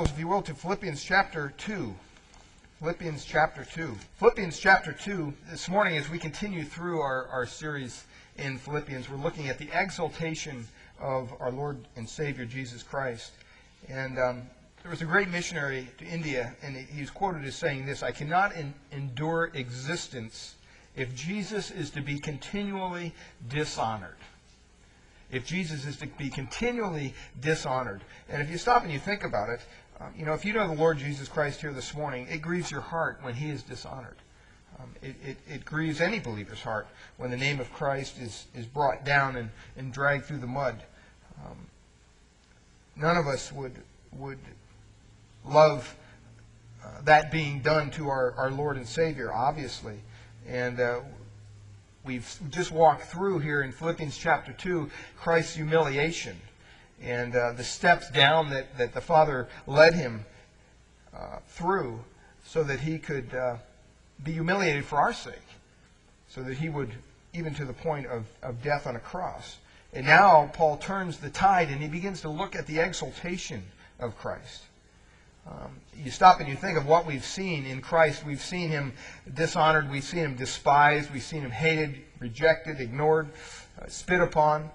Bibles, if you will, to Philippians chapter 2. Philippians chapter 2. Philippians chapter 2, this morning as we continue through our series in Philippians, we're looking at the exaltation of our Lord and Savior Jesus Christ. And there was a great missionary to India, and he's quoted as saying this: I cannot endure existence if Jesus is to be continually dishonored. If Jesus is to be continually dishonored. And if you stop and you think about it, if you know the Lord Jesus Christ here this morning, it grieves your heart when he is dishonored. It grieves any believer's heart when the name of Christ is brought down and dragged through the mud. None of us would love that being done to our Lord and Savior, obviously. And we've just walked through here in Philippians chapter 2, Christ's humiliation and the steps down that the Father led him through so that he could be humiliated for our sake, so that he would, even to the point of death on a cross. And now Paul turns the tide and he begins to look at the exaltation of Christ. You stop and you think of what we've seen in Christ. We've seen him dishonored. We've seen him despised. We've seen him hated, rejected, ignored, spit upon.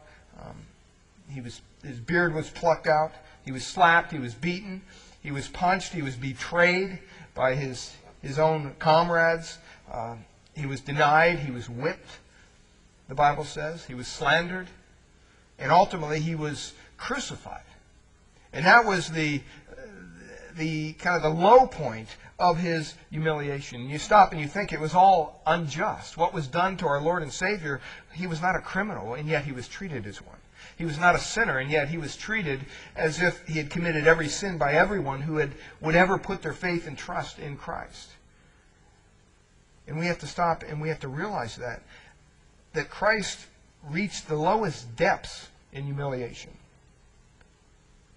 His beard was plucked out. He was slapped. He was beaten. He was punched. He was betrayed by his own comrades. He was denied. He was whipped, the Bible says. He was slandered. And ultimately, he was crucified. And that was the kind of the low point of his humiliation. You stop and you think it was all unjust. What was done to our Lord and Savior, he was not a criminal, and yet he was treated as one. He was not a sinner, and yet he was treated as if he had committed every sin by everyone who would ever put their faith and trust in Christ. And we have to stop and we have to realize that Christ reached the lowest depths in humiliation.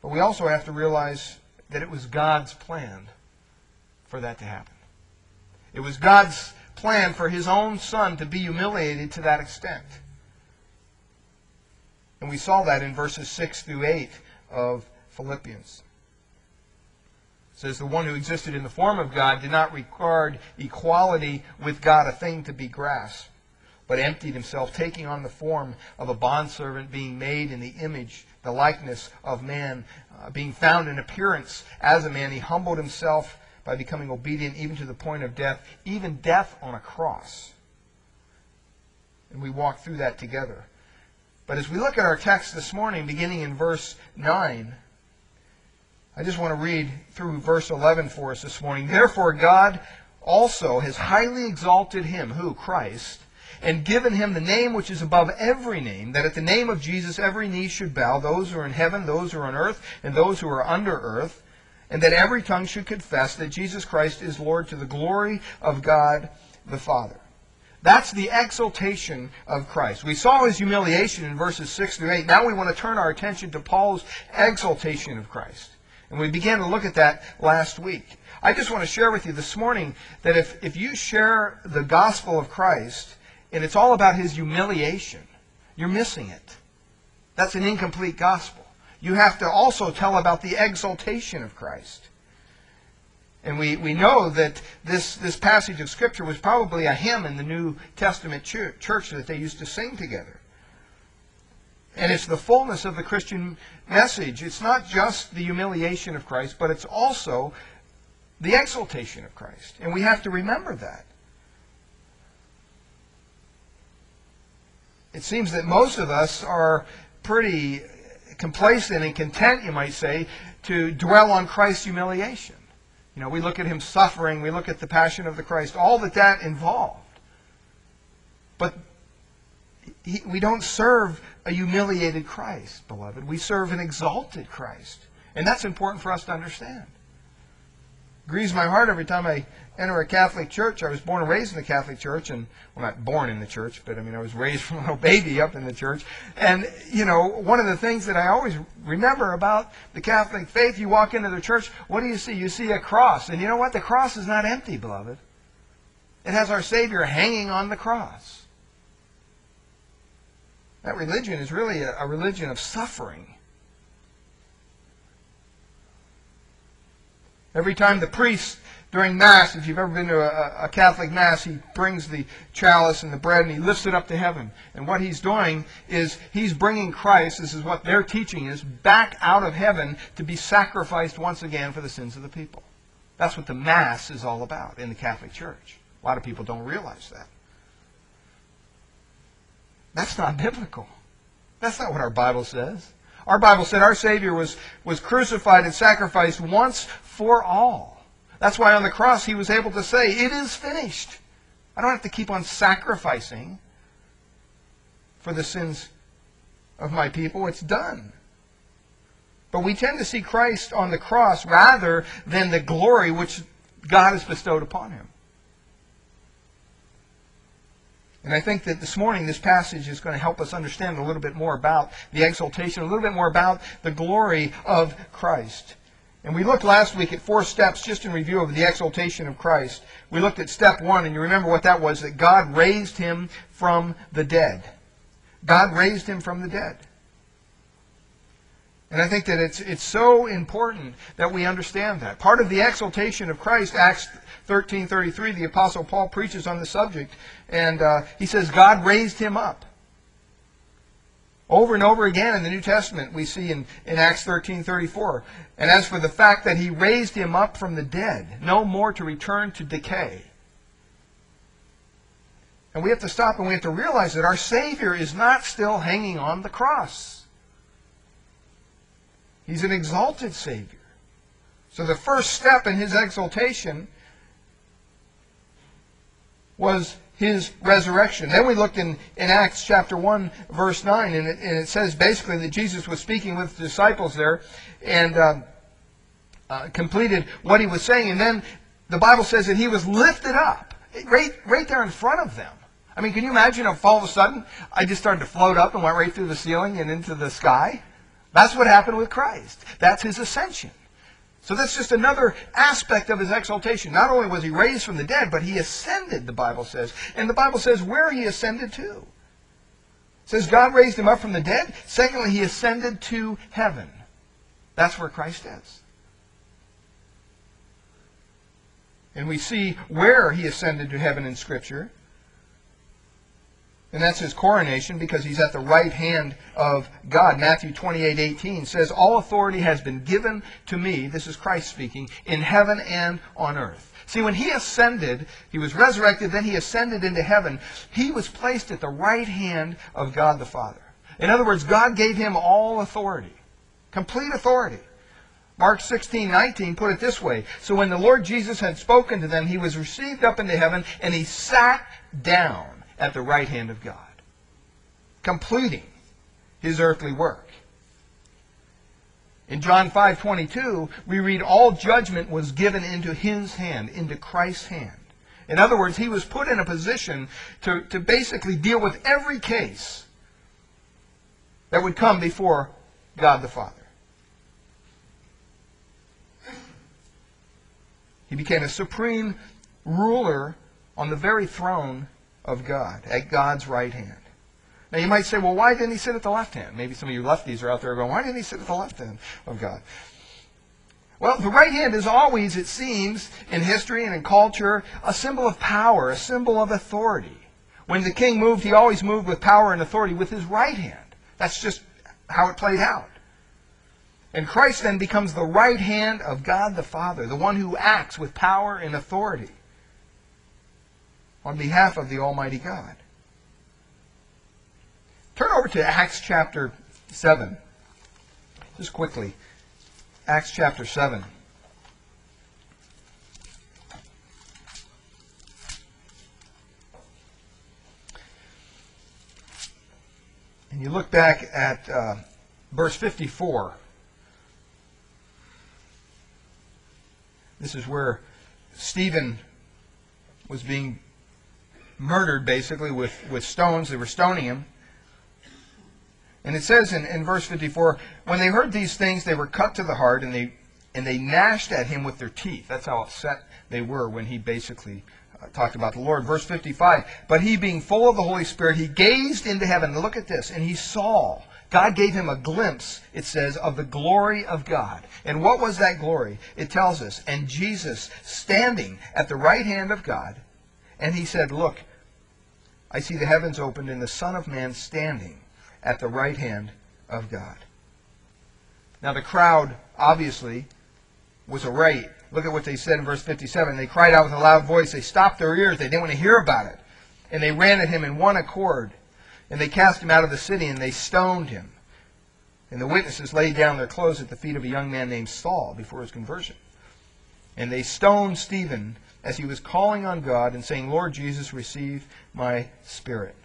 But we also have to realize that it was God's plan for that to happen. It was God's plan for his own Son to be humiliated to that extent. And we saw that in verses 6 through 8 of Philippians. It says, the one who existed in the form of God did not regard equality with God a thing to be grasped, but emptied himself, taking on the form of a bondservant, being made in the image, the likeness of man, being found in appearance as a man. He humbled himself by becoming obedient even to the point of death, even death on a cross. And we walked through that together. But as we look at our text this morning, beginning in verse 9, I just want to read through verse 11 for us this morning. Therefore God also has highly exalted him, who? Christ, and given him the name which is above every name, that at the name of Jesus every knee should bow, those who are in heaven, those who are on earth, and those who are under earth, and that every tongue should confess that Jesus Christ is Lord, to the glory of God the Father. That's the exaltation of Christ. We saw his humiliation in verses 6 through 8. Now we want to turn our attention to Paul's exaltation of Christ. And we began to look at that last week. I just want to share with you this morning that if you share the gospel of Christ, and it's all about his humiliation, you're missing it. That's an incomplete gospel. You have to also tell about the exaltation of Christ. And we know that this passage of Scripture was probably a hymn in the New Testament church that they used to sing together. And it's the fullness of the Christian message. It's not just the humiliation of Christ, but it's also the exaltation of Christ. And we have to remember that. It seems that most of us are pretty complacent and content, you might say, to dwell on Christ's humiliation. You know, we look at him suffering, we look at the passion of the Christ, all that involved. But we don't serve a humiliated Christ, beloved. We serve an exalted Christ. And that's important for us to understand. It grieves my heart every time I enter a Catholic church. I was born and raised in the Catholic church, and, well, not born in the church, but I mean, I was raised from a little baby up in the church. And, you know, one of the things that I always remember about the Catholic faith, you walk into the church, what do you see? You see a cross. And you know what? The cross is not empty, beloved. It has our Savior hanging on the cross. That religion is really a religion of suffering. Every time the priest during Mass, if you've ever been to a Catholic Mass, he brings the chalice and the bread and he lifts it up to heaven. And what he's doing is he's bringing Christ, this is what their teaching is, back out of heaven to be sacrificed once again for the sins of the people. That's what the Mass is all about in the Catholic Church. A lot of people don't realize that. That's not biblical. That's not what our Bible says. Our Bible said our Savior was crucified and sacrificed once for all. That's why on the cross he was able to say, it is finished. I don't have to keep on sacrificing for the sins of my people. It's done. But we tend to see Christ on the cross rather than the glory which God has bestowed upon him. And I think that this morning this passage is going to help us understand a little bit more about the exaltation, a little bit more about the glory of Christ. And we looked last week at four steps just in review of the exaltation of Christ. We looked at step one, and you remember what that was, that God raised him from the dead. God raised him from the dead. And I think that it's so important that we understand that. Part of the exaltation of Christ, Acts 13:33, the Apostle Paul preaches on the subject, and he says God raised him up. Over and over again in the New Testament, we see in Acts 13:34, and as for the fact that he raised him up from the dead, no more to return to decay. And we have to stop and we have to realize that our Savior is not still hanging on the cross. He's an exalted Savior. So the first step in his exaltation was his resurrection. Then we looked in Acts chapter 1, verse 9, and it says basically that Jesus was speaking with the disciples there and completed what he was saying. And then the Bible says that he was lifted up right there in front of them. I mean, can you imagine if all of a sudden I just started to float up and went right through the ceiling and into the sky? That's what happened with Christ. That's his ascension. So that's just another aspect of his exaltation. Not only was he raised from the dead, but he ascended, the Bible says. And the Bible says where he ascended to. It says God raised him up from the dead. Secondly, he ascended to heaven. That's where Christ is. And we see where he ascended to heaven in Scripture. And that's his coronation, because he's at the right hand of God. Matthew 28:18 says, all authority has been given to me, this is Christ speaking, in heaven and on earth. See, when he ascended, he was resurrected, then he ascended into heaven. He was placed at the right hand of God the Father. In other words, God gave him all authority, complete authority. Mark 16:19 put it this way, so when the Lord Jesus had spoken to them, he was received up into heaven, and he sat down at the right hand of God, completing his earthly work. In John 5:22, we read, all judgment was given into his hand, into Christ's hand. In other words, he was put in a position to basically deal with every case that would come before God the Father. He became a supreme ruler on the very throne of God, at God's right hand. Now you might say, well, why didn't he sit at the left hand? Maybe some of you lefties are out there going, why didn't he sit at the left hand of God? Well, the right hand is always, it seems, in history and in culture, a symbol of power, a symbol of authority. When the king moved, he always moved with power and authority with his right hand. That's just how it played out. And Christ then becomes the right hand of God the Father, the one who acts with power and authority on behalf of the Almighty God. Turn over to Acts chapter 7. Just quickly. Acts chapter 7. And you look back at verse 54. This is where Stephen was being murdered, basically, with stones. They were stoning him. And it says in verse 54, when they heard these things, they were cut to the heart, and they gnashed at him with their teeth. That's how upset they were when he basically talked about the Lord. Verse 55, but he being full of the Holy Spirit, he gazed into heaven. Look at this. And he saw God gave him a glimpse, it says, of the glory of God. And what was that glory? It tells us, and Jesus standing at the right hand of God, and he said, look, I see the heavens opened and the Son of Man standing at the right hand of God. Now the crowd, obviously, was arrayed. Look at what they said in verse 57. They cried out with a loud voice. They stopped their ears. They didn't want to hear about it. And they ran at him in one accord. And they cast him out of the city, and they stoned him. And the witnesses laid down their clothes at the feet of a young man named Saul before his conversion. And they stoned Stephen as he was calling on God and saying, Lord Jesus, receive my spirit.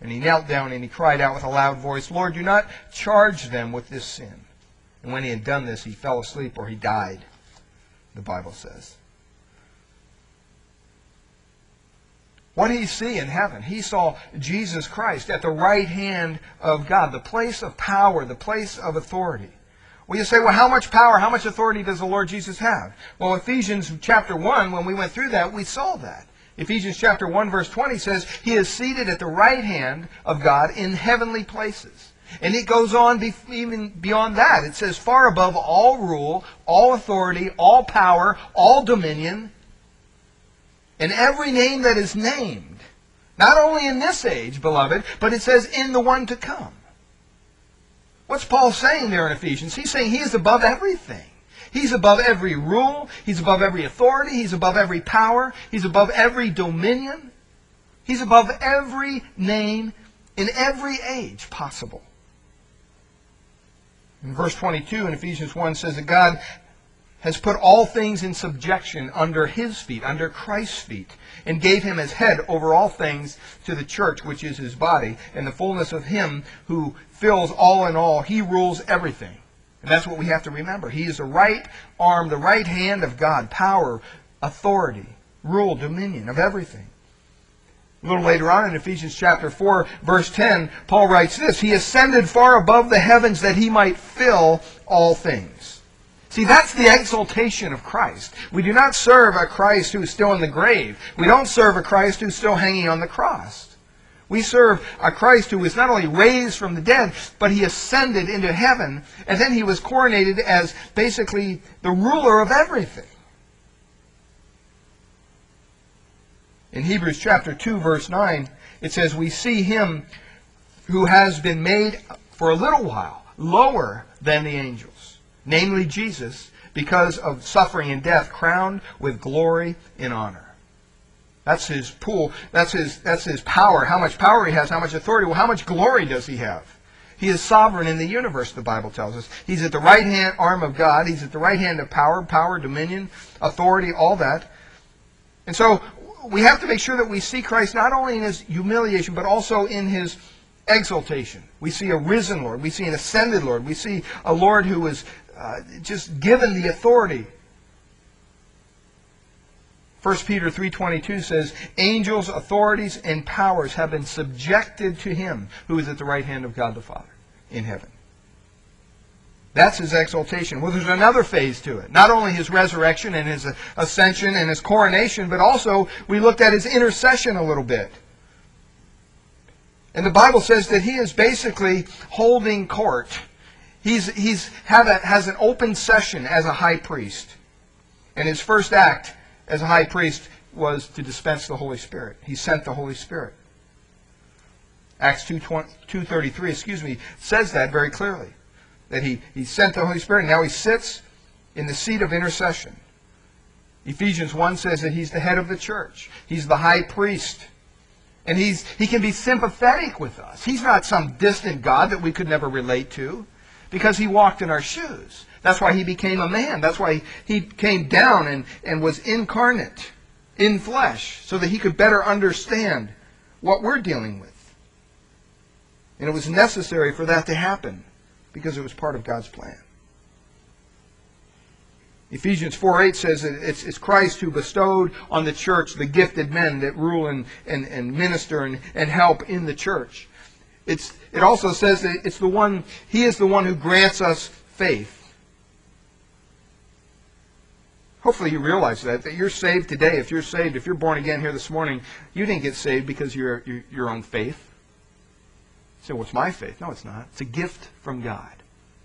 And he knelt down and he cried out with a loud voice, Lord, do not charge them with this sin. And when he had done this, he fell asleep, or he died, the Bible says. What did he see in heaven? He saw Jesus Christ at the right hand of God, the place of power, the place of authority. Well, you say, well, how much power, how much authority does the Lord Jesus have? Well, Ephesians chapter 1, when we went through that, we saw that. Ephesians chapter 1, verse 20 says, he is seated at the right hand of God in heavenly places. And it goes on even beyond that. It says, far above all rule, all authority, all power, all dominion, and every name that is named. Not only in this age, beloved, but it says in the one to come. What's Paul saying there in Ephesians? He's saying he is above everything. He's above every rule. He's above every authority. He's above every power. He's above every dominion. He's above every name in every age possible. And verse 22 in Ephesians 1 says that God has put all things in subjection under his feet, under Christ's feet, and gave him as head over all things to the church, which is his body, and the fullness of him who fills all in all. He rules everything. And that's what we have to remember. He is the right arm, the right hand of God, power, authority, rule, dominion of everything. A little later on in Ephesians chapter 4, verse 10, Paul writes this, he ascended far above the heavens that he might fill all things. See, that's the exaltation of Christ. We do not serve a Christ who is still in the grave. We don't serve a Christ who is still hanging on the cross. We serve a Christ who was not only raised from the dead, but he ascended into heaven, and then he was coronated as basically the ruler of everything. In Hebrews chapter 2, verse 9, it says, we see him who has been made for a little while lower than the angels, namely Jesus, because of suffering and death, crowned with glory and honor. That's his pool. That's his power. How much power he has, how much authority. Well, how much glory does he have? He is sovereign in the universe, the Bible tells us. He's at the right hand arm of God. He's at the right hand of power, dominion, authority, all that. And so we have to make sure that we see Christ not only in his humiliation, but also in his exaltation. We see a risen Lord. We see an ascended Lord. We see a Lord who is just given the authority. 1 Peter 3:22 says, angels, authorities, and powers have been subjected to him who is at the right hand of God the Father in heaven. That's his exaltation. Well, there's another phase to it. Not only his resurrection and his ascension and his coronation, but also we looked at his intercession a little bit. And the Bible says that he is basically holding court. He has an open session as a high priest. And his first act as a high priest was to dispense the Holy Spirit. He sent the Holy Spirit. Acts 2:33, says that very clearly. That he sent the Holy Spirit, and now he sits in the seat of intercession. Ephesians 1 says that he's the head of the church. He's the high priest. And he can be sympathetic with us. He's not some distant God that we could never relate to, because he walked in our shoes. That's why he became a man. That's why he came down and was incarnate, in flesh, so that he could better understand what we're dealing with. And it was necessary for that to happen, because it was part of God's plan. Ephesians 4:8 says that it's Christ who bestowed on the church the gifted men that rule and minister and help in the church. It also says that he is the one who grants us faith. Hopefully you realize that you're saved today. If you're saved, if you're born again here this morning, you didn't get saved because of your own faith. say, well, it's my faith. No, it's not. It's a gift from God.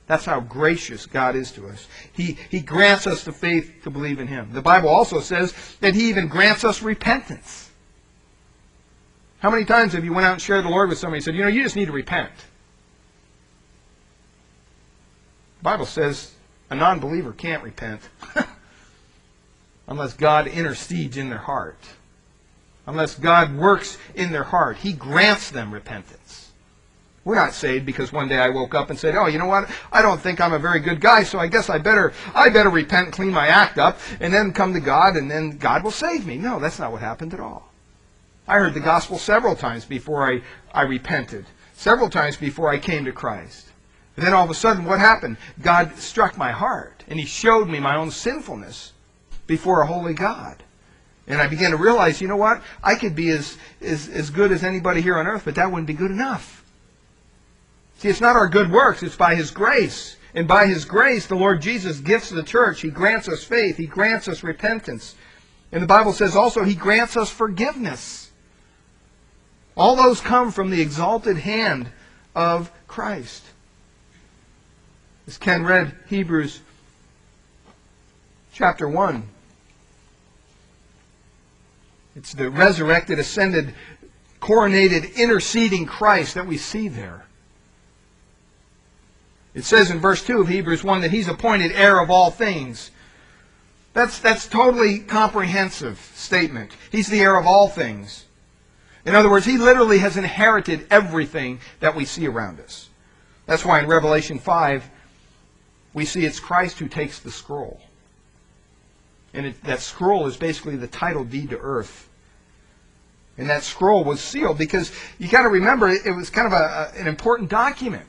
That's how gracious God is to us. He grants us the faith to believe in Him. The Bible also says that He even grants us repentance. How many times have you went out and shared the Lord with somebody and said, you know, you just need to repent? The Bible says a non-believer can't repent unless God intercedes in their heart. Unless God works in their heart. He grants them repentance. We're not saved because one day I woke up and said, oh, you know what? I don't think I'm a very good guy, so I guess I better repent and clean my act up and then come to God and then God will save me. No, that's not what happened at all. I heard the gospel several times before I repented, several times before I came to Christ. And then all of a sudden, what happened? God struck my heart and He showed me my own sinfulness before a holy God. And I began to realize, you know what? I could be as good as anybody here on earth, but that wouldn't be good enough. See, it's not our good works, it's by His grace. And by His grace, the Lord Jesus gifts the church. He grants us faith. He grants us repentance. And the Bible says also, He grants us forgiveness. All those come from the exalted hand of Christ. As Ken read Hebrews chapter 1, it's the resurrected, ascended, coronated, interceding Christ that we see there. It says in verse 2 of Hebrews 1 that He's appointed heir of all things. That's a totally comprehensive statement. He's the heir of all things. In other words, He literally has inherited everything that we see around us. That's why in Revelation 5, we see it's Christ who takes the scroll. And that scroll is basically the title deed to earth. And that scroll was sealed because you've got to remember it was kind of an important document.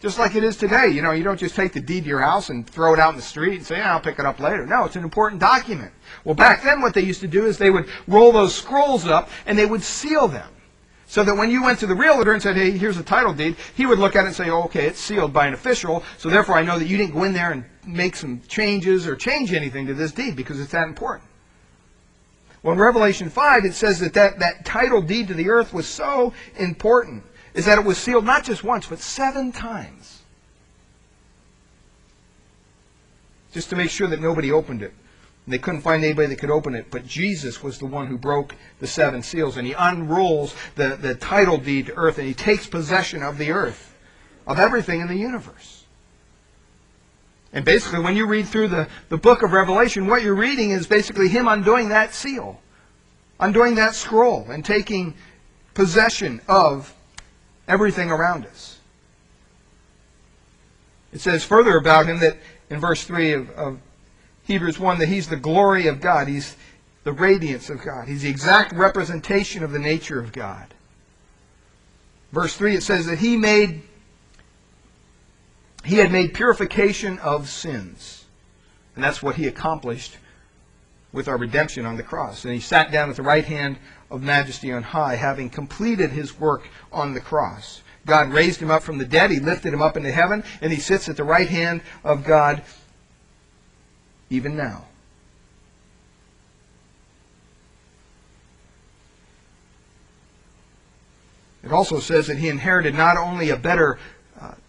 Just like it is today. You know, you don't just take the deed to your house and throw it out in the street and say, yeah, I'll pick it up later. No, it's an important document. Well, back then what they used to do is they would roll those scrolls up and they would seal them. So that when you went to the realtor and said, hey, here's a title deed, he would look at it and say, oh, okay, it's sealed by an official, so therefore I know that you didn't go in there and make some changes or change anything to this deed because it's that important. Well, in Revelation 5, it says that title deed to the earth was so important is that it was sealed not just once, but 7 times. Just to make sure that nobody opened it. And they couldn't find anybody that could open it, but Jesus was the one who broke the 7 seals, and He unrolls the title deed to earth, and He takes possession of the earth, of everything in the universe. And basically, when you read through the book of Revelation, what you're reading is basically Him undoing that seal, undoing that scroll, and taking possession of everything around us. It says further about Him that in verse 3 of Hebrews 1 that He's the glory of God. He's the radiance of God. He's the exact representation of the nature of God. Verse 3 it says that He had made purification of sins. And that's what He accomplished with our redemption on the cross. And He sat down at the right hand of majesty on high, having completed His work on the cross. God raised Him up from the dead. He lifted Him up into heaven, and He sits at the right hand of God even now. It also says that He inherited not only a better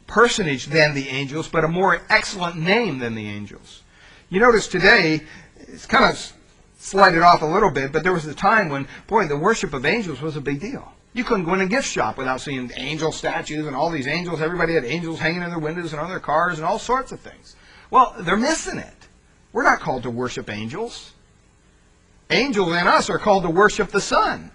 personage than the angels, but a more excellent name than the angels. You notice today, it's kind of slided off a little bit, but there was a time when, boy, the worship of angels was a big deal. You couldn't go in a gift shop without seeing angel statues and all these angels. Everybody had angels hanging in their windows and on their cars and all sorts of things. Well, they're missing it. We're not called to worship angels. Angels and us are called to worship the Son.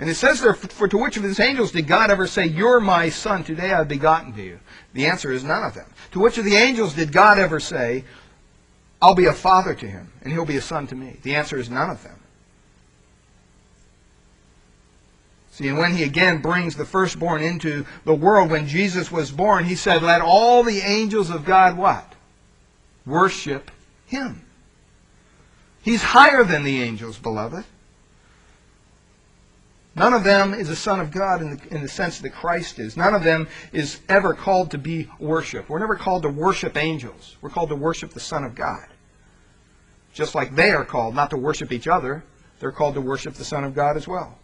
And it says there, for to which of His angels did God ever say, you're my Son, today I've begotten to you? The answer is none of them. To which of the angels did God ever say, I'll be a father to him, and he'll be a son to me? The answer is none of them. See, and when He again brings the firstborn into the world, when Jesus was born, He said, let all the angels of God what? Worship Him. He's higher than the angels, beloved. None of them is a son of God in the sense that Christ is. None of them is ever called to be worshipped. We're never called to worship angels. We're called to worship the Son of God. Just like they are called not to worship each other, they're called to worship the Son of God as well.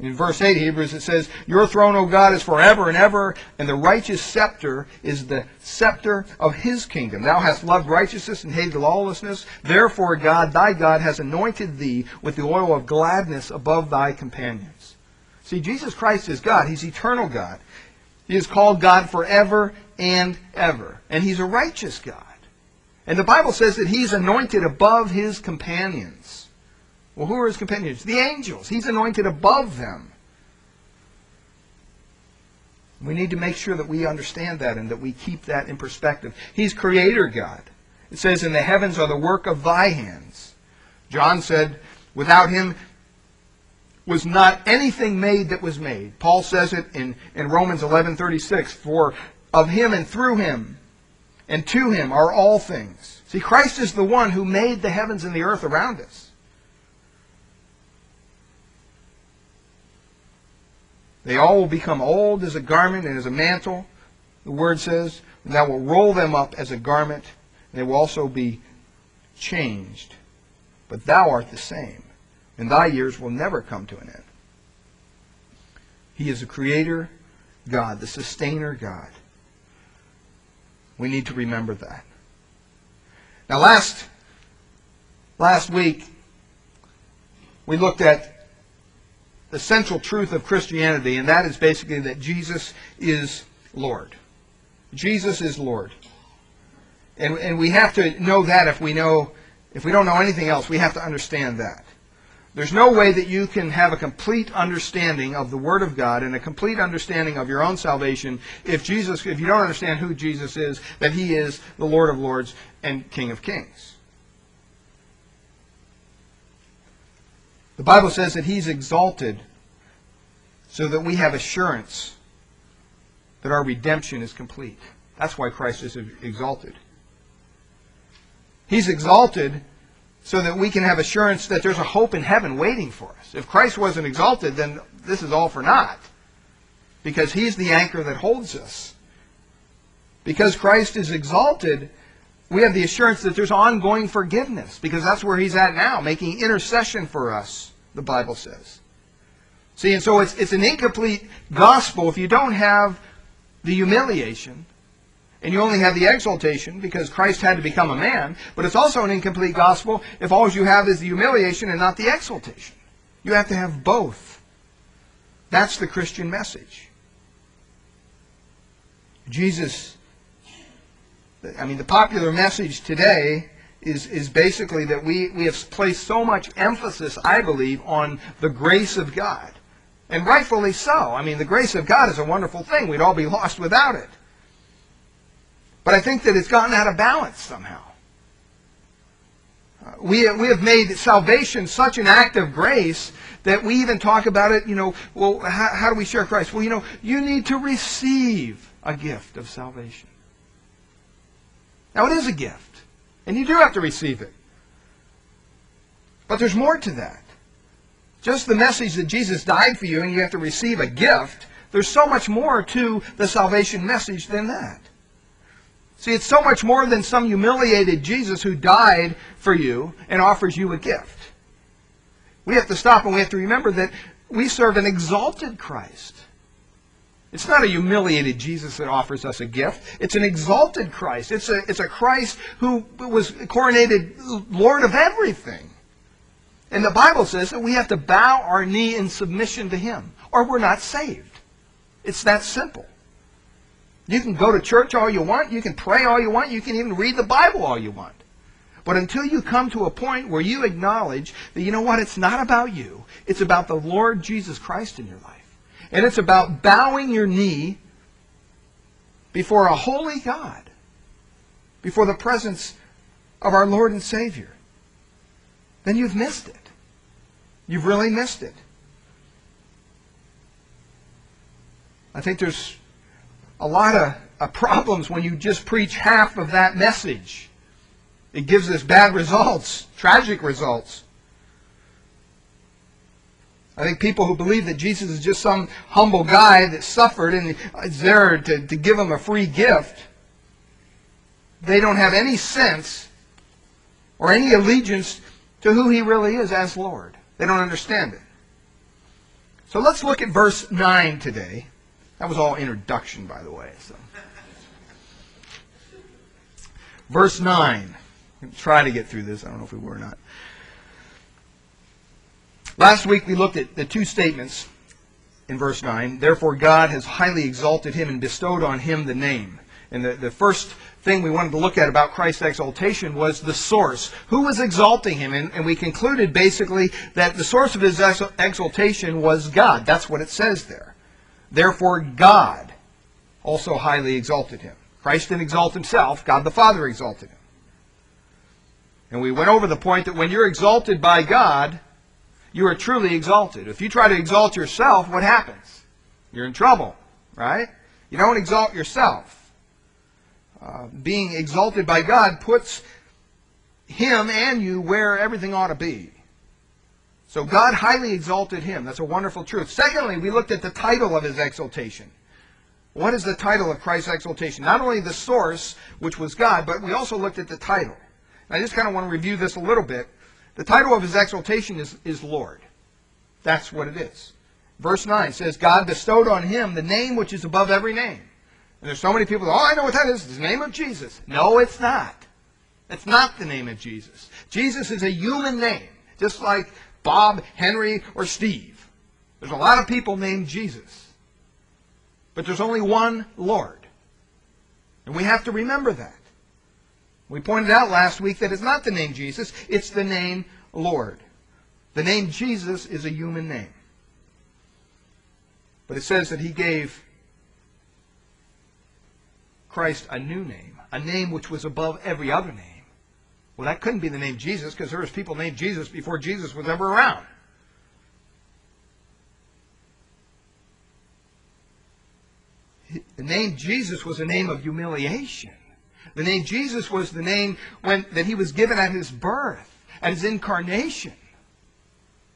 In verse 8 of Hebrews, it says, "Your throne, O God, is forever and ever, and the righteous scepter is the scepter of his kingdom. Thou hast loved righteousness and hated lawlessness. Therefore, God, thy God, has anointed thee with the oil of gladness above thy companions." See, Jesus Christ is God. He's eternal God. He is called God forever and ever. And he's a righteous God. And the Bible says that he's anointed above his companions. Well, who are his companions? The angels. He's anointed above them. We need to make sure that we understand that and that we keep that in perspective. He's Creator God. It says, "And the heavens are the work of thy hands." John said, "Without him was not anything made that was made." Paul says it in Romans 11:36, "For of him and through him and to him are all things." See, Christ is the one who made the heavens and the earth around us. "They all will become old as a garment and as a mantle," the word says, "and thou wilt roll them up as a garment, and they will also be changed. But thou art the same, and thy years will never come to an end." He is the Creator God, the Sustainer God. We need to remember that. Now last week, we looked at the central truth of Christianity, and that is basically that Jesus is Lord. Jesus is Lord. And we have to know that if we don't know anything else, we have to understand that. There's no way that you can have a complete understanding of the Word of God and a complete understanding of your own salvation if you don't understand who Jesus is, that He is the Lord of Lords and King of Kings. The Bible says that He's exalted so that we have assurance that our redemption is complete. That's why Christ is exalted. He's exalted so that we can have assurance that there's a hope in heaven waiting for us. If Christ wasn't exalted, then this is all for naught, because He's the anchor that holds us. Because Christ is exalted, we have the assurance that there's ongoing forgiveness, because that's where He's at now, making intercession for us, the Bible says. See, and so it's an incomplete gospel if you don't have the humiliation and you only have the exaltation, because Christ had to become a man. But it's also an incomplete gospel if all you have is the humiliation and not the exaltation. You have to have both. That's the Christian message. The popular message today is basically that we have placed so much emphasis, I believe, on the grace of God. And rightfully so. I mean, the grace of God is a wonderful thing. We'd all be lost without it. But I think that it's gotten out of balance somehow. We have made salvation such an act of grace that we even talk about it, well, how do we share Christ? Well, you need to receive a gift of salvation. Now, it is a gift, and you do have to receive it. But there's more to that. Just the message that Jesus died for you and you have to receive a gift, there's so much more to the salvation message than that. See, it's so much more than some humiliated Jesus who died for you and offers you a gift. We have to stop and we have to remember that we serve an exalted Christ. It's not a humiliated Jesus that offers us a gift. It's an exalted Christ. It's a Christ who was coronated Lord of everything. And the Bible says that we have to bow our knee in submission to Him, or we're not saved. It's that simple. You can go to church all you want. You can pray all you want. You can even read the Bible all you want. But until you come to a point where you acknowledge that, it's not about you. It's about the Lord Jesus Christ in your life. And it's about bowing your knee before a holy God, before the presence of our Lord and Savior. Then you've missed it. You've really missed it. I think there's a lot of problems when you just preach half of that message. It gives us bad results, tragic results. I think people who believe that Jesus is just some humble guy that suffered and is there to give him a free gift, they don't have any sense or any allegiance to who He really is as Lord. They don't understand it. So let's look at verse 9 today. That was all introduction, by the way. So. Verse 9. I'll try to get through this. I don't know if we were or not. Last week we looked at the two statements in verse 9. Therefore God has highly exalted him and bestowed on him the name. And the first thing we wanted to look at about Christ's exaltation was the source. Who was exalting him? And we concluded basically that the source of his exaltation was God. That's what it says there. Therefore God also highly exalted him. Christ didn't exalt himself. God the Father exalted him. And we went over the point that when you're exalted by God, you are truly exalted. If you try to exalt yourself, what happens? You're in trouble, right? You don't exalt yourself. Being exalted by God puts him and you where everything ought to be. So God highly exalted him. That's a wonderful truth. Secondly, we looked at the title of his exaltation. What is the title of Christ's exaltation? Not only the source, which was God, but we also looked at the title. And I just kind of want to review this a little bit. The title of his exaltation is Lord. That's what it is. Verse 9 says, God bestowed on him the name which is above every name. And there's so many people that, oh, I know what that is. It's the name of Jesus. No, it's not. It's not the name of Jesus. Jesus is a human name, just like Bob, Henry, or Steve. There's a lot of people named Jesus. But there's only one Lord. And we have to remember that. We pointed out last week that it's not the name Jesus. It's the name Lord. The name Jesus is a human name. But it says that he gave Christ a new name, a name which was above every other name. Well, that couldn't be the name Jesus, because there was people named Jesus before Jesus was ever around. The name Jesus was a name of humiliation. The name Jesus was the name that he was given at his birth, at his incarnation.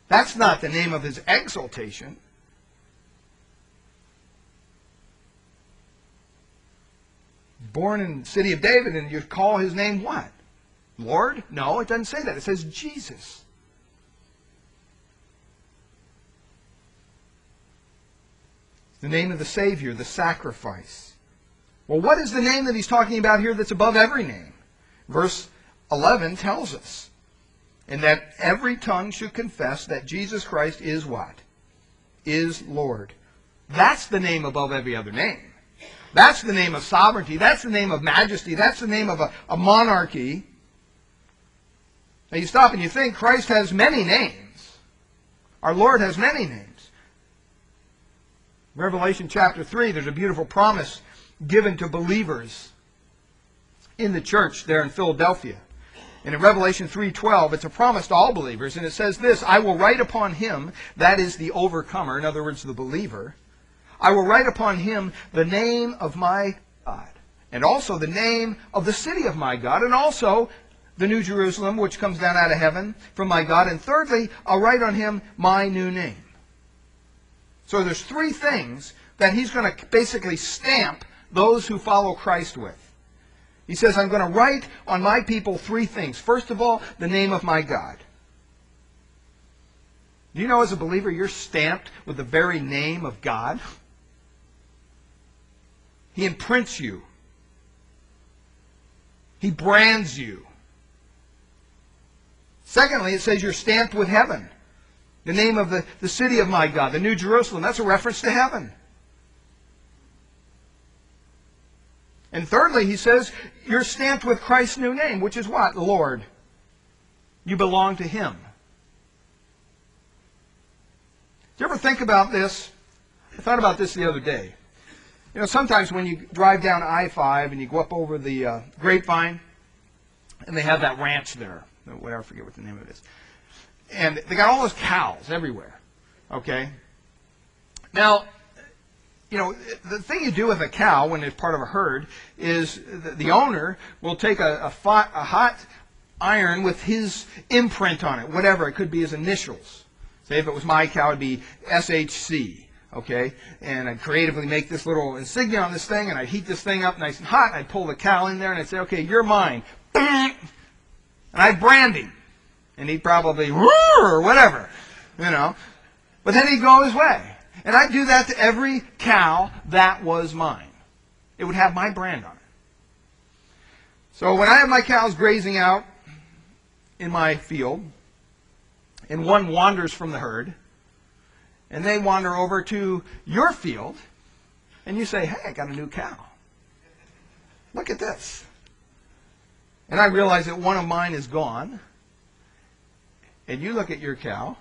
That's not the name of his exaltation. Born in the city of David, and you call his name what? Lord? No, it doesn't say that. It says Jesus. It's the name of the Savior, the sacrifice. Well, what is the name that he's talking about here that's above every name? Verse 11 tells us, and that every tongue should confess that Jesus Christ is what? Is Lord. That's the name above every other name. That's the name of sovereignty. That's the name of majesty. That's the name of a monarchy. Now you stop and you think, Christ has many names. Our Lord has many names. Revelation chapter 3, there's a beautiful promise given to believers in the church there in Philadelphia. And in Revelation 3:12, it's a promise to all believers. And it says this, I will write upon him, that is the overcomer, in other words, the believer, I will write upon him the name of my God, and also the name of the city of my God, and also the New Jerusalem, which comes down out of heaven from my God. And thirdly, I'll write on him my new name. So there's three things that he's going to basically stamp those who follow Christ with. He says, I'm going to write on my people three things. First of all, the name of my God. Do you know as a believer you're stamped with the very name of God? He imprints you. He brands you. Secondly, it says you're stamped with heaven. The name of the city of my God, the New Jerusalem. That's a reference to heaven. And thirdly, he says you're stamped with Christ's new name, which is what? Lord. You belong to him. Do you ever think about this? I thought about this the other day. You know, sometimes when you drive down I-5 and you go up over the Grapevine, and they have that ranch there. I forget what the name of it is. And they got all those cows everywhere. Okay? Now, you know, the thing you do with a cow when it's part of a herd is the owner will take a hot iron with his imprint on it, whatever. It could be his initials. Say if it was my cow, it would be SHC. Okay, and I'd creatively make this little insignia on this thing, and I'd heat this thing up nice and hot, and I'd pull the cow in there, and I'd say, okay, you're mine. And I'd brand him. And he'd probably, or whatever, you know. But then he'd go his way. And I'd do that to every cow that was mine. It would have my brand on it. So when I have my cows grazing out in my field, and one wanders from the herd, and they wander over to your field, and you say, hey, I got a new cow. Look at this. And I realize that one of mine is gone, and you look at your cow,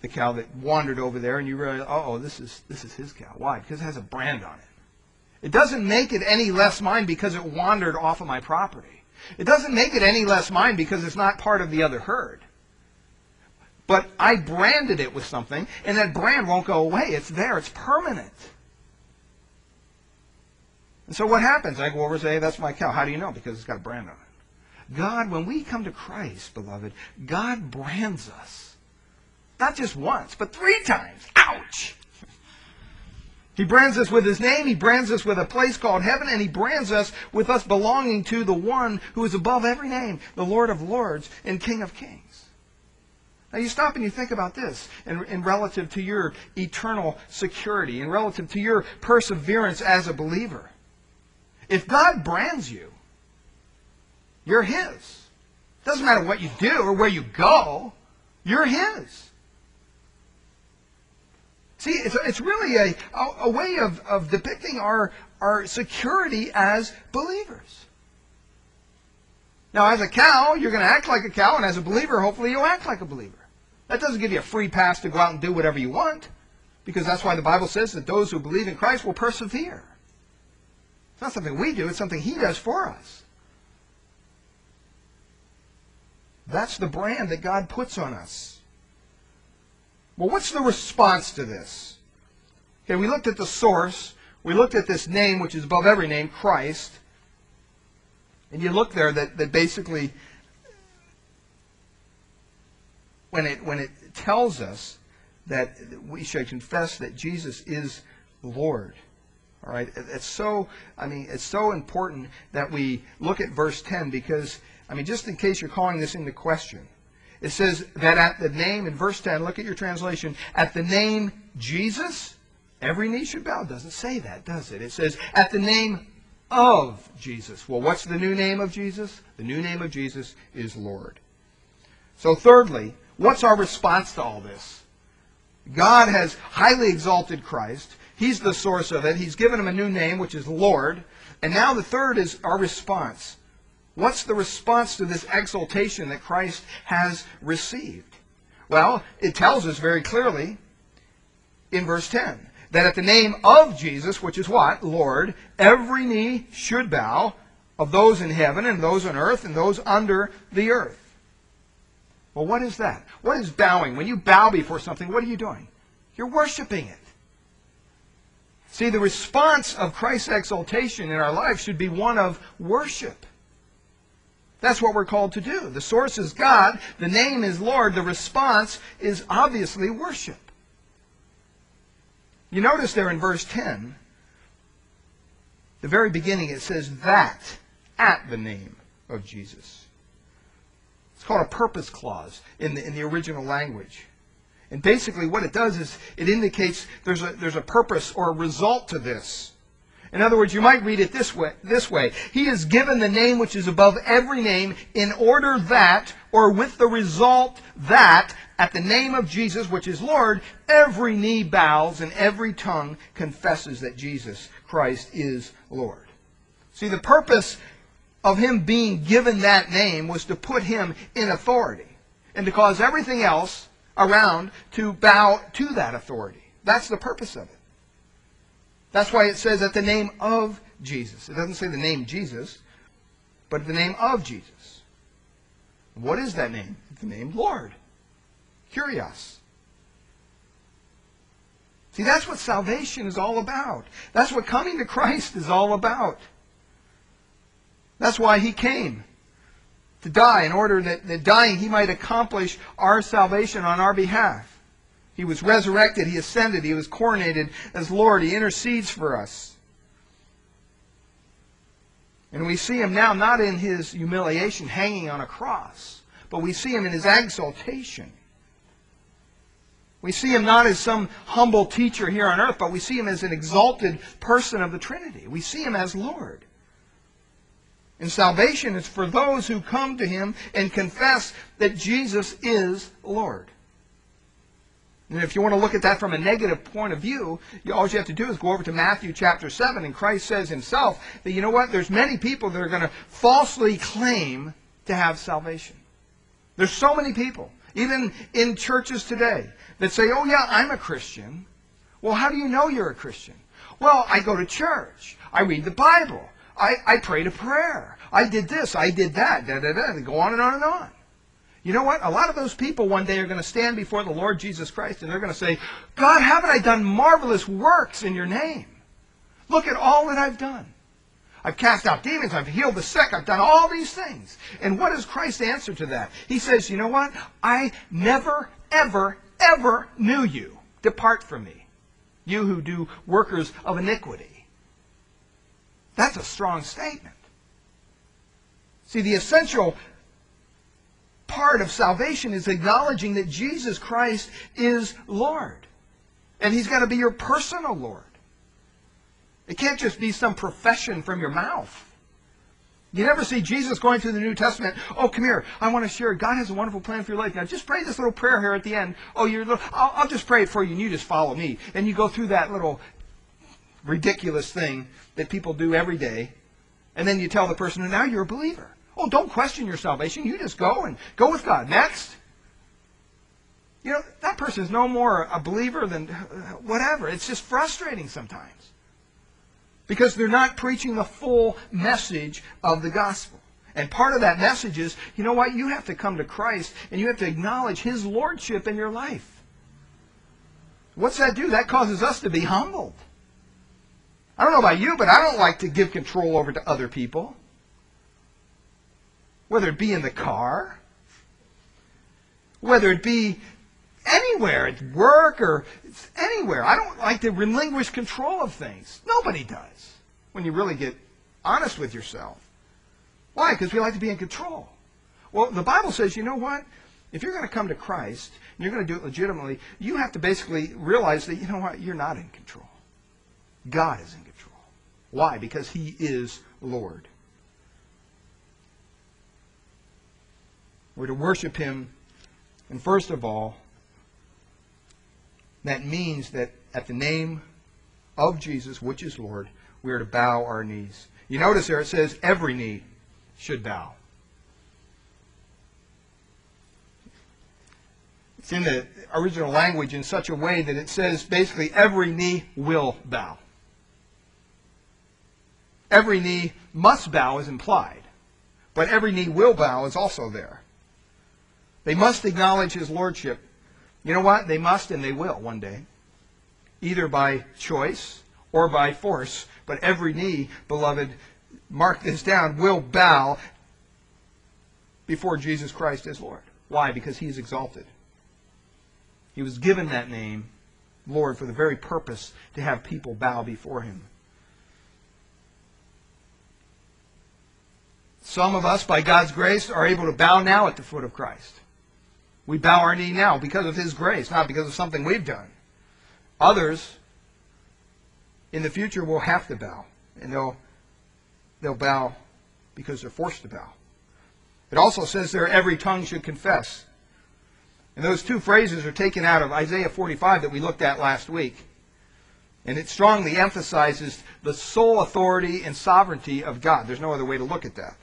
the cow that wandered over there, and you realize, uh-oh, this is his cow. Why? Because it has a brand on it. It doesn't make it any less mine because it wandered off of my property. It doesn't make it any less mine because it's not part of the other herd. But I branded it with something, and that brand won't go away. It's there. It's permanent. And so what happens? I go over and say, hey, that's my cow. How do you know? Because it's got a brand on it. God, when we come to Christ, beloved, God brands us. Not just once, but 3 times. Ouch! He brands us with his name, he brands us with a place called heaven, and he brands us with us belonging to the one who is above every name, the Lord of lords and King of kings. Now you stop and you think about this in relative to your eternal security, in relative to your perseverance as a believer. If God brands you, you're his. Doesn't matter what you do or where you go, you're his. See, it's really a way of depicting our security as believers. Now, as a cow, you're going to act like a cow, and as a believer, hopefully you'll act like a believer. That doesn't give you a free pass to go out and do whatever you want, because that's why the Bible says that those who believe in Christ will persevere. It's not something we do, it's something he does for us. That's the brand that God puts on us. Well, what's the response to this? Okay, we looked at the source. We looked at this name, which is above every name, Christ. And you look there that basically, when it tells us that we should confess that Jesus is Lord, all right, it's so important that we look at verse 10 because, just in case you're calling this into question, it says that at the name, in verse 10, look at your translation, at the name Jesus, every knee should bow. It doesn't say that, does it? It says at the name of Jesus. Well, what's the new name of Jesus? The new name of Jesus is Lord. So thirdly, what's our response to all this? God has highly exalted Christ. He's the source of it. He's given him a new name, which is Lord. And now the third is our response. What's the response to this exaltation that Christ has received? Well, it tells us very clearly in verse 10 that at the name of Jesus, which is what? Lord, every knee should bow of those in heaven and those on earth and those under the earth. Well, what is that? What is bowing? When you bow before something, what are you doing? You're worshiping it. See, the response of Christ's exaltation in our life should be one of worship. That's what we're called to do. The source is God. The name is Lord. The response is obviously worship. You notice there in verse 10, the very beginning, it says that at the name of Jesus. It's called a purpose clause in the original language. And basically what it does is it indicates there's a purpose or a result to this. In other words, you might read it this way. He is given the name which is above every name in order that, or with the result that, at the name of Jesus, which is Lord, every knee bows and every tongue confesses that Jesus Christ is Lord. See, the purpose of him being given that name was to put him in authority and to cause everything else around to bow to that authority. That's the purpose of it. That's why it says at the name of Jesus. It doesn't say the name Jesus, but the name of Jesus. What is that name? The name Lord. Kyrios. See, that's what salvation is all about. That's what coming to Christ is all about. That's why he came to die in order that dying he might accomplish our salvation on our behalf. He was resurrected, he ascended, he was coronated as Lord, he intercedes for us. And we see him now not in his humiliation hanging on a cross, but we see him in his exaltation. We see him not as some humble teacher here on earth, but we see him as an exalted person of the Trinity. We see him as Lord. And salvation is for those who come to him and confess that Jesus is Lord. And if you want to look at that from a negative point of view, all you have to do is go over to Matthew chapter 7, and Christ says himself that, you know what, there's many people that are going to falsely claim to have salvation. There's so many people, even in churches today, that say, oh yeah, I'm a Christian. Well, how do you know you're a Christian? Well, I go to church. I read the Bible. I prayed a prayer. I did this. I did that. And go on and on and on. You know what? A lot of those people one day are going to stand before the Lord Jesus Christ, and they're going to say, God, haven't I done marvelous works in your name? Look at all that I've done. I've cast out demons. I've healed the sick. I've done all these things. And what is Christ's answer to that? He says, you know what? I never, ever, ever knew you. Depart from me, you who do workers of iniquity. That's a strong statement. See, the essential part of salvation is acknowledging that Jesus Christ is Lord. And he's got to be your personal Lord. It can't just be some profession from your mouth. You never see Jesus going through the New Testament, oh, come here, I want to share, God has a wonderful plan for your life. Now, just pray this little prayer here at the end. Oh, I'll just pray it for you, and you just follow me. And you go through that little ridiculous thing that people do every day. And then you tell the person, well, now you're a believer. Oh, don't question your salvation. You just go and go with God. Next. You know, that person is no more a believer than whatever. It's just frustrating sometimes because they're not preaching the full message of the gospel. And part of that message is, you know what? You have to come to Christ and you have to acknowledge his lordship in your life. What's that do? That causes us to be humbled. I don't know about you, but I don't like to give control over to other people. Whether it be in the car, whether it be anywhere, at work or anywhere. I don't like to relinquish control of things. Nobody does when you really get honest with yourself. Why? Because we like to be in control. Well, the Bible says, you know what? If you're going to come to Christ and you're going to do it legitimately, you have to basically realize that, you know what? You're not in control. God is in control. Why? Because he is Lord. We're to worship him. And first of all, that means that at the name of Jesus, which is Lord, we are to bow our knees. You notice there it says every knee should bow. It's in the original language in such a way that it says basically every knee will bow. Every knee must bow is implied. But every knee will bow is also there. They must acknowledge his lordship. You know what? They must and they will one day. Either by choice or by force. But every knee, beloved, mark this down, will bow before Jesus Christ as Lord. Why? Because he is exalted. He was given that name, Lord, for the very purpose to have people bow before him. Some of us, by God's grace, are able to bow now at the foot of Christ. We bow our knee now because of his grace, not because of something we've done. Others in the future will have to bow, and they'll bow because they're forced to bow. It also says there, every tongue should confess. And those two phrases are taken out of Isaiah 45 that we looked at last week. And it strongly emphasizes the sole authority and sovereignty of God. There's no other way to look at that.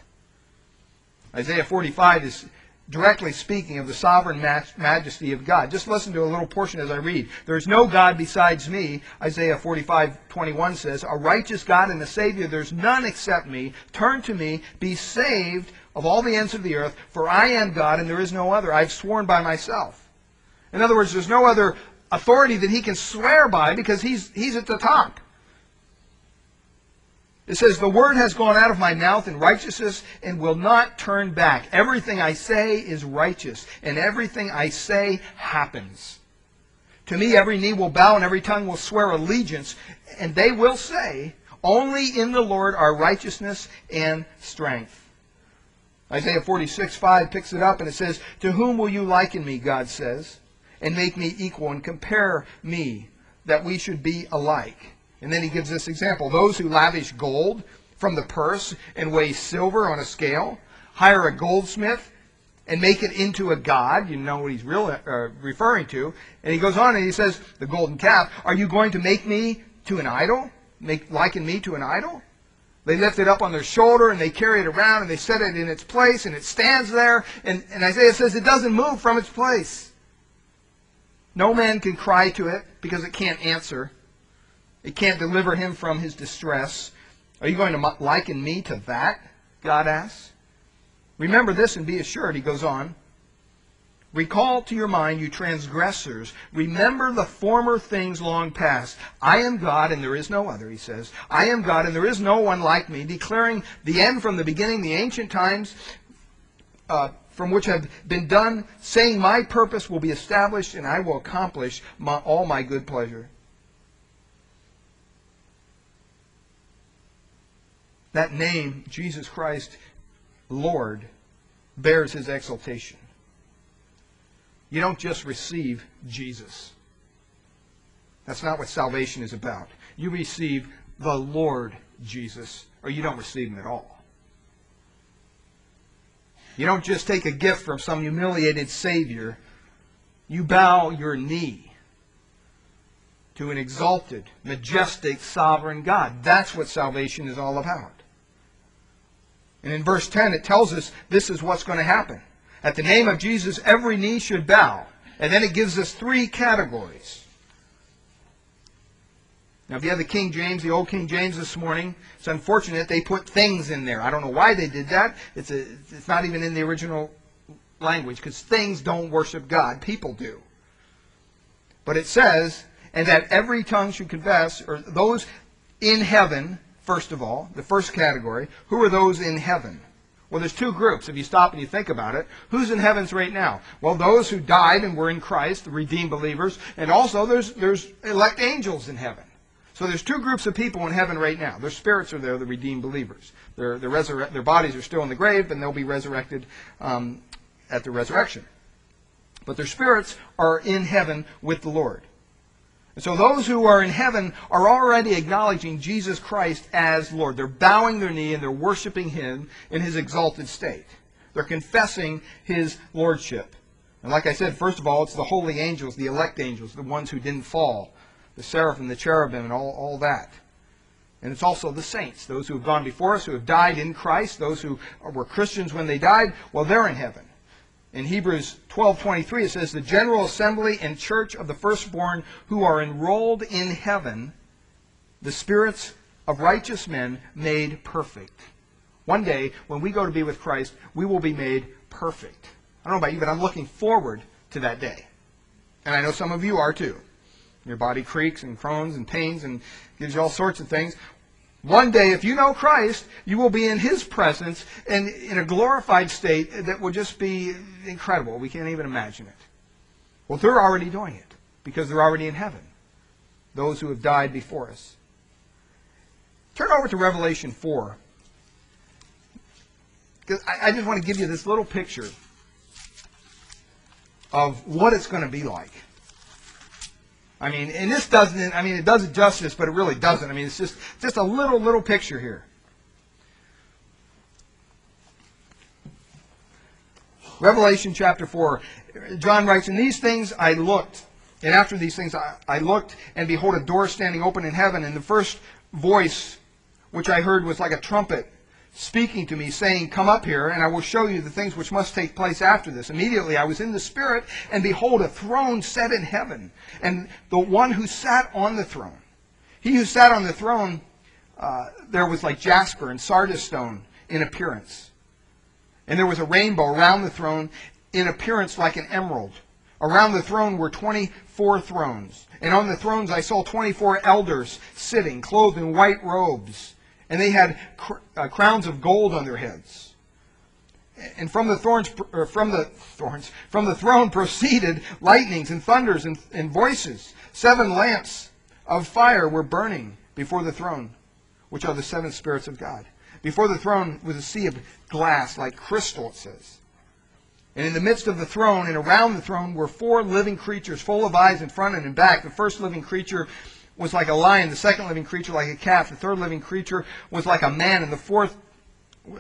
Isaiah 45 is directly speaking of the sovereign majesty of God. Just listen to a little portion as I read. There is no God besides me, Isaiah 45:21 says, a righteous God and a Savior, there's none except me. Turn to me, be saved of all the ends of the earth, for I am God and there is no other. I've sworn by myself. In other words, there's no other authority that he can swear by because he's at the top. It says, the word has gone out of my mouth in righteousness and will not turn back. Everything I say is righteous, and everything I say happens. To me, every knee will bow and every tongue will swear allegiance, and they will say, only in the Lord are righteousness and strength. Isaiah 46:5 picks it up and it says, to whom will you liken me, God says, and make me equal and compare me, that we should be alike. And then he gives this example. Those who lavish gold from the purse and weigh silver on a scale, hire a goldsmith and make it into a god. You know what he's really referring to. And he goes on and he says, the golden calf, are you going to make me to an idol? Liken me to an idol? They lift it up on their shoulder and they carry it around and they set it in its place and it stands there. And Isaiah says it doesn't move from its place. No man can cry to it because it can't answer. It can't deliver him from his distress. Are you going to liken me to that? God asks. Remember this and be assured, he goes on. Recall to your mind, you transgressors. Remember the former things long past. I am God and there is no other, he says. I am God and there is no one like me, declaring the end from the beginning, the ancient times from which have been done, saying my purpose will be established and I will accomplish all my good pleasure. That name, Jesus Christ, Lord, bears his exaltation. You don't just receive Jesus. That's not what salvation is about. You receive the Lord Jesus, or you don't receive him at all. You don't just take a gift from some humiliated Savior. You bow your knee to an exalted, majestic, sovereign God. That's what salvation is all about. And in verse 10, it tells us this is what's going to happen. At the name of Jesus, every knee should bow. And then it gives us three categories. Now, if you have the King James, the old King James this morning, it's unfortunate they put things in there. I don't know why they did that. It's not even in the original language, because things don't worship God. People do. But it says, and that every tongue should confess, or those in heaven, first of all, the first category, who are those in heaven? Well, there's two groups, if you stop and you think about it. Who's in heavens right now? Well, those who died and were in Christ, the redeemed believers, and also there's elect angels in heaven. So there's two groups of people in heaven right now. Their spirits are there, the redeemed believers. Their bodies are still in the grave, and they'll be resurrected at the resurrection. But their spirits are in heaven with the Lord. And so those who are in heaven are already acknowledging Jesus Christ as Lord. They're bowing their knee and they're worshiping him in his exalted state. They're confessing his lordship. And like I said, first of all, it's the holy angels, the elect angels, the ones who didn't fall, the seraphim, the cherubim, and all that. And it's also the saints, those who have gone before us, who have died in Christ, those who were Christians when they died, well, they're in heaven. In Hebrews 12:23 it says, the general assembly and church of the firstborn who are enrolled in heaven, the spirits of righteous men made perfect. One day, when we go to be with Christ, we will be made perfect. I don't know about you, but I'm looking forward to that day. And I know some of you are too. Your body creaks and groans and pains and gives you all sorts of things. One day, if you know Christ, you will be in his presence and in a glorified state that will just be incredible. We can't even imagine it. Well, they're already doing it because they're already in heaven, those who have died before us. Turn over to Revelation 4. I just want to give you this little picture of what it's going to be like. I mean, and this doesn't, I mean, it does it justice, but it really doesn't. I mean, it's just a little picture here. Revelation chapter 4. John writes, and these things I looked, and after these things I looked, and behold, a door standing open in heaven. And the first voice which I heard was like a trumpet speaking to me, saying, come up here, and I will show you the things which must take place after this. Immediately I was in the Spirit, and behold, a throne set in heaven, and the one who sat on the throne. He who sat on the throne, there was like jasper and sardis stone in appearance. And there was a rainbow around the throne in appearance like an emerald. Around the throne were 24 thrones, and on the thrones I saw 24 elders sitting, clothed in white robes. And they had crowns of gold on their heads. And from the throne proceeded lightnings and thunders and voices. 7 lamps of fire were burning before the throne, which are the 7 spirits of God. Before the throne was a sea of glass like crystal, it says. And in the midst of the throne and around the throne were four living creatures full of eyes in front and in back. The first living creature was like a lion, the second living creature like a calf, the third living creature was like a man, and the fourth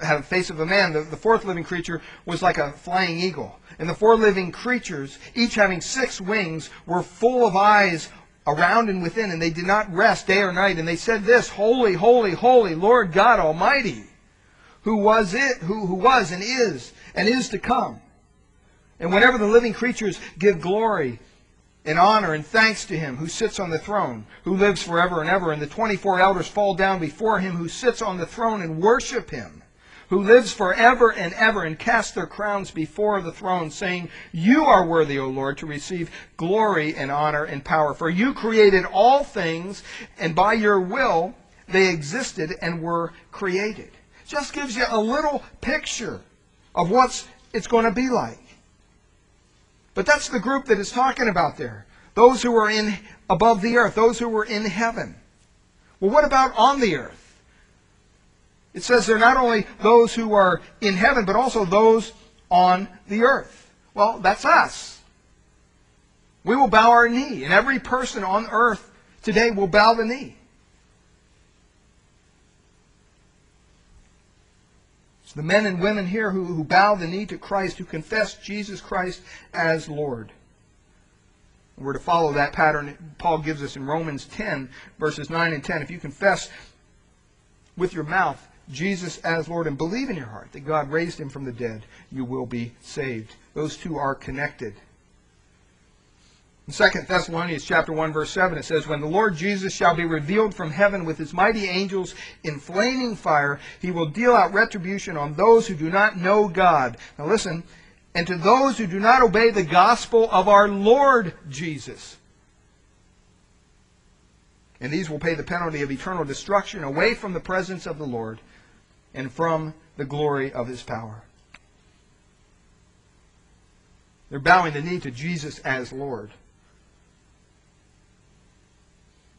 had the face of a man. The fourth living creature was like a flying eagle. And the four living creatures, each having six wings, were full of eyes around and within, and they did not rest day or night. And they said this, Holy, holy, holy, Lord God Almighty, who was and is to come. And whenever the living creatures give glory and honor and thanks to him who sits on the throne, who lives forever and ever, and the 24 elders fall down before him who sits on the throne and worship him, who lives forever and ever, and cast their crowns before the throne, saying, You are worthy, O Lord, to receive glory and honor and power. For you created all things, and by your will they existed and were created. Just gives you a little picture of what it's going to be like. But that's the group that it's talking about there. Those who are above the earth, those who were in heaven. Well, what about on the earth? It says they're not only those who are in heaven, but also those on the earth. Well, that's us. We will bow our knee, and every person on earth today will bow the knee. It's the men and women here who bow the knee to Christ, who confess Jesus Christ as Lord. We're to follow that pattern Paul gives us in Romans 10, verses 9 and 10. If you confess with your mouth Jesus as Lord, and believe in your heart that God raised him from the dead, you will be saved. Those two are connected. In 2 Thessalonians chapter 1, verse 7, it says, When the Lord Jesus shall be revealed from heaven with his mighty angels in flaming fire, he will deal out retribution on those who do not know God. Now listen, and to those who do not obey the gospel of our Lord Jesus. And these will pay the penalty of eternal destruction away from the presence of the Lord and from the glory of his power. They're bowing the knee to Jesus as Lord.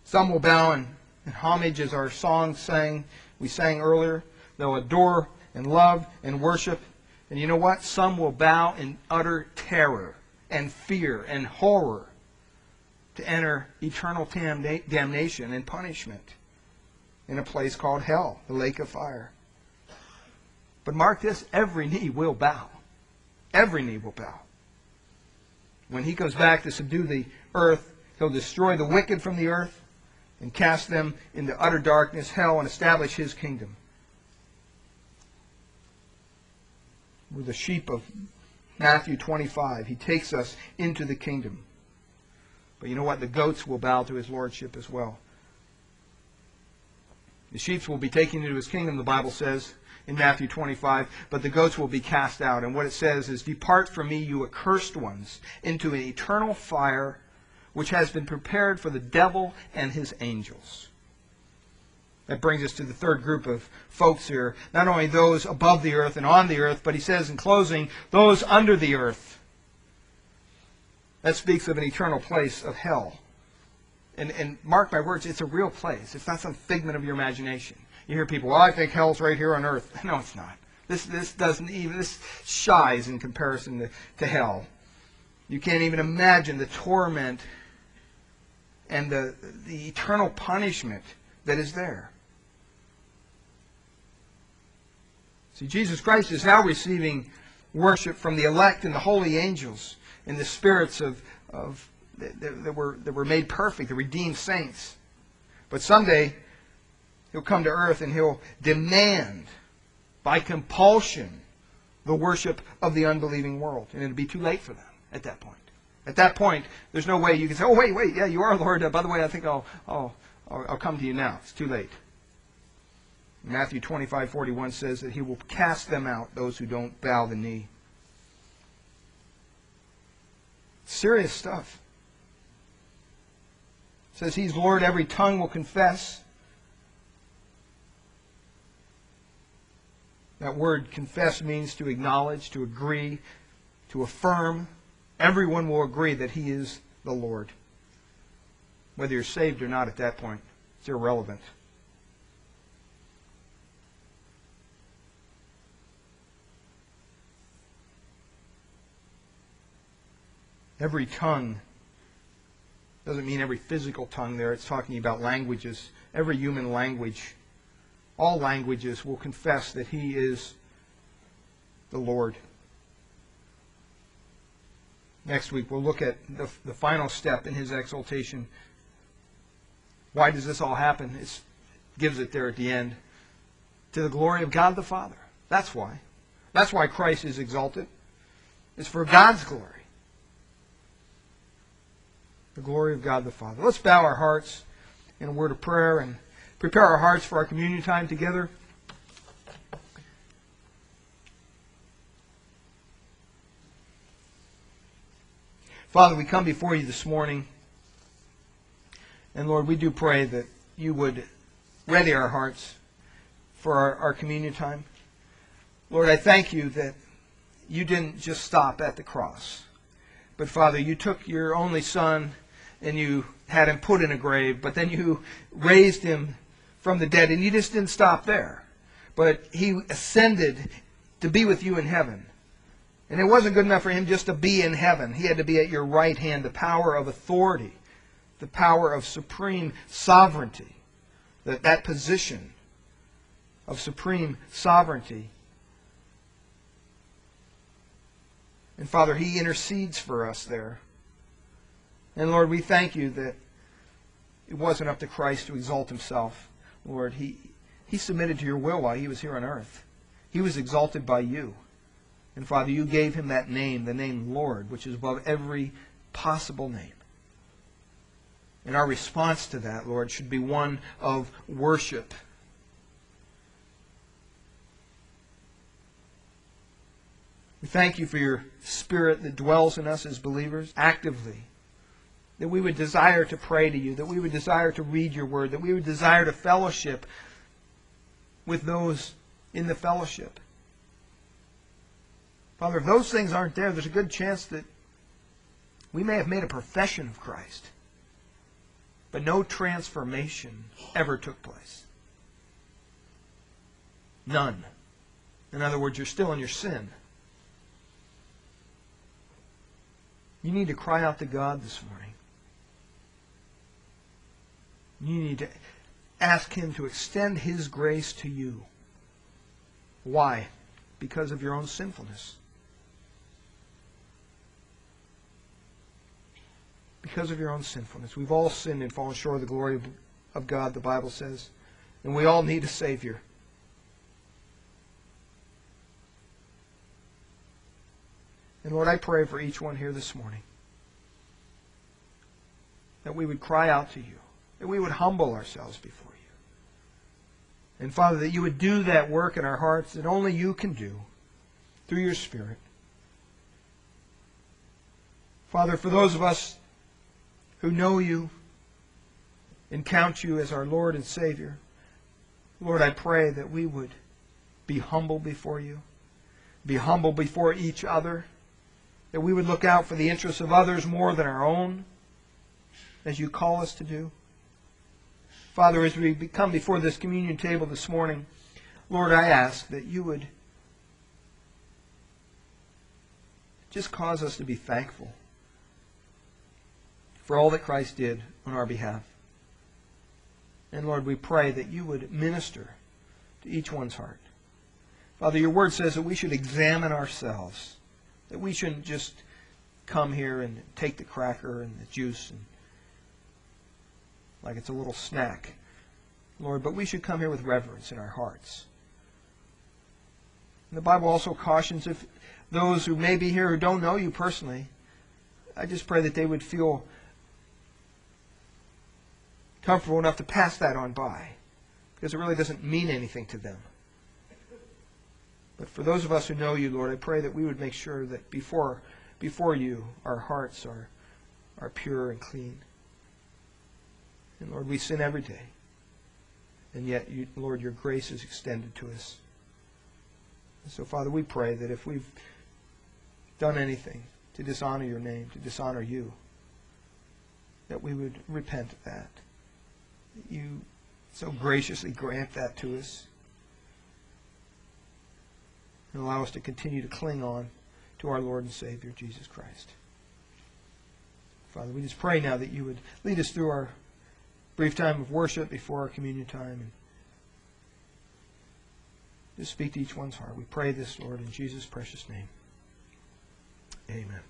Some will bow in homage, as our song we sang earlier. They'll adore and love and worship. And you know what? Some will bow in utter terror and fear and horror to enter eternal damnation and punishment in a place called hell, the lake of fire. But mark this, every knee will bow. Every knee will bow. When he comes back to subdue the earth, he'll destroy the wicked from the earth and cast them into utter darkness, hell, and establish his kingdom. We're the sheep of Matthew 25. He takes us into the kingdom. But you know what? The goats will bow to his lordship as well. The sheep will be taken into his kingdom, the Bible says in Matthew 25, but the goats will be cast out. And what it says is, Depart from me, you accursed ones, into an eternal fire which has been prepared for the devil and his angels. That brings us to the third group of folks here. Not only those above the earth and on the earth, but he says in closing, those under the earth. That speaks of an eternal place of hell. And mark my words, it's a real place. It's not some figment of your imagination. You hear people, well, I think hell's right here on earth. No, it's not. This shies in comparison to hell. You can't even imagine the torment and the eternal punishment that is there. See, Jesus Christ is now receiving worship from the elect and the holy angels, in the spirits that were made perfect, the redeemed saints. But someday, he'll come to earth and he'll demand, by compulsion, the worship of the unbelieving world. And it'll be too late for them at that point. At that point, there's no way you can say, oh, wait, yeah, you are, Lord. By the way, I think I'll come to you now. It's too late. Matthew 25:41 says that he will cast them out, those who don't bow the knee. Serious stuff. It says he's Lord, every tongue will confess. That word confess means to acknowledge, to agree, to affirm. Everyone will agree that he is the Lord. Whether you're saved or not at that point, it's irrelevant. every tongue. Doesn't mean every physical tongue there. It's talking about languages. Every human language, all languages will confess that He is the Lord. Next week we'll look at the final step in His exaltation. Why does this all happen? It gives it there at the end. To the glory of God the Father. That's why. That's why Christ is exalted. It's for God's glory. The glory of God the Father. Let's bow our hearts in a word of prayer and prepare our hearts for our communion time together. Father, we come before You this morning. And Lord, we do pray that You would ready our hearts for our communion time. Lord, I thank You that You didn't just stop at the cross. But Father, You took Your only Son and You had Him put in a grave, but then You raised Him from the dead. And You just didn't stop there. But He ascended to be with You in heaven. And it wasn't good enough for Him just to be in heaven. He had to be at Your right hand, the power of authority, the power of supreme sovereignty, that position of supreme sovereignty. And Father, He intercedes for us there. And Lord, we thank You that it wasn't up to Christ to exalt Himself. Lord, He submitted to Your will while He was here on earth. He was exalted by You. And Father, You gave Him that name, the name Lord, which is above every possible name. And our response to that, Lord, should be one of worship. We thank You for Your Spirit that dwells in us as believers actively, that we would desire to pray to You, that we would desire to read Your Word, that we would desire to fellowship with those in the fellowship. Father, if those things aren't there, there's a good chance that we may have made a profession of Christ, but no transformation ever took place. None. In other words, you're still in your sin. You need to cry out to God this morning. You need to ask Him to extend His grace to you. Why? Because of your own sinfulness. Because of your own sinfulness. We've all sinned and fallen short of the glory of God, the Bible says. And we all need a Savior. And Lord, I pray for each one here this morning that we would cry out to You, that we would humble ourselves before You. And Father, that You would do that work in our hearts that only You can do through Your Spirit. Father, for those of us who know You and count You as our Lord and Savior, Lord, I pray that we would be humble before You, be humble before each other, that we would look out for the interests of others more than our own, as You call us to do. Father, as we come before this communion table this morning, Lord, I ask that You would just cause us to be thankful for all that Christ did on our behalf. And Lord, we pray that You would minister to each one's heart. Father, Your Word says that we should examine ourselves, that we shouldn't just come here and take the cracker and the juice and like it's a little snack, Lord, but we should come here with reverence in our hearts. And the Bible also cautions if those who may be here who don't know You personally, I just pray that they would feel comfortable enough to pass that on by, because it really doesn't mean anything to them. But for those of us who know You, Lord, I pray that we would make sure that before You, our hearts are pure and clean. And Lord, we sin every day. And yet, You, Lord, Your grace is extended to us. And so, Father, we pray that if we've done anything to dishonor Your name, to dishonor You, that we would repent of that. You so graciously grant that to us. And allow us to continue to cling on to our Lord and Savior, Jesus Christ. Father, we just pray now that you would lead us through our brief time of worship before our communion time. And just speak to each one's heart. We pray this, Lord, in Jesus' precious name. Amen.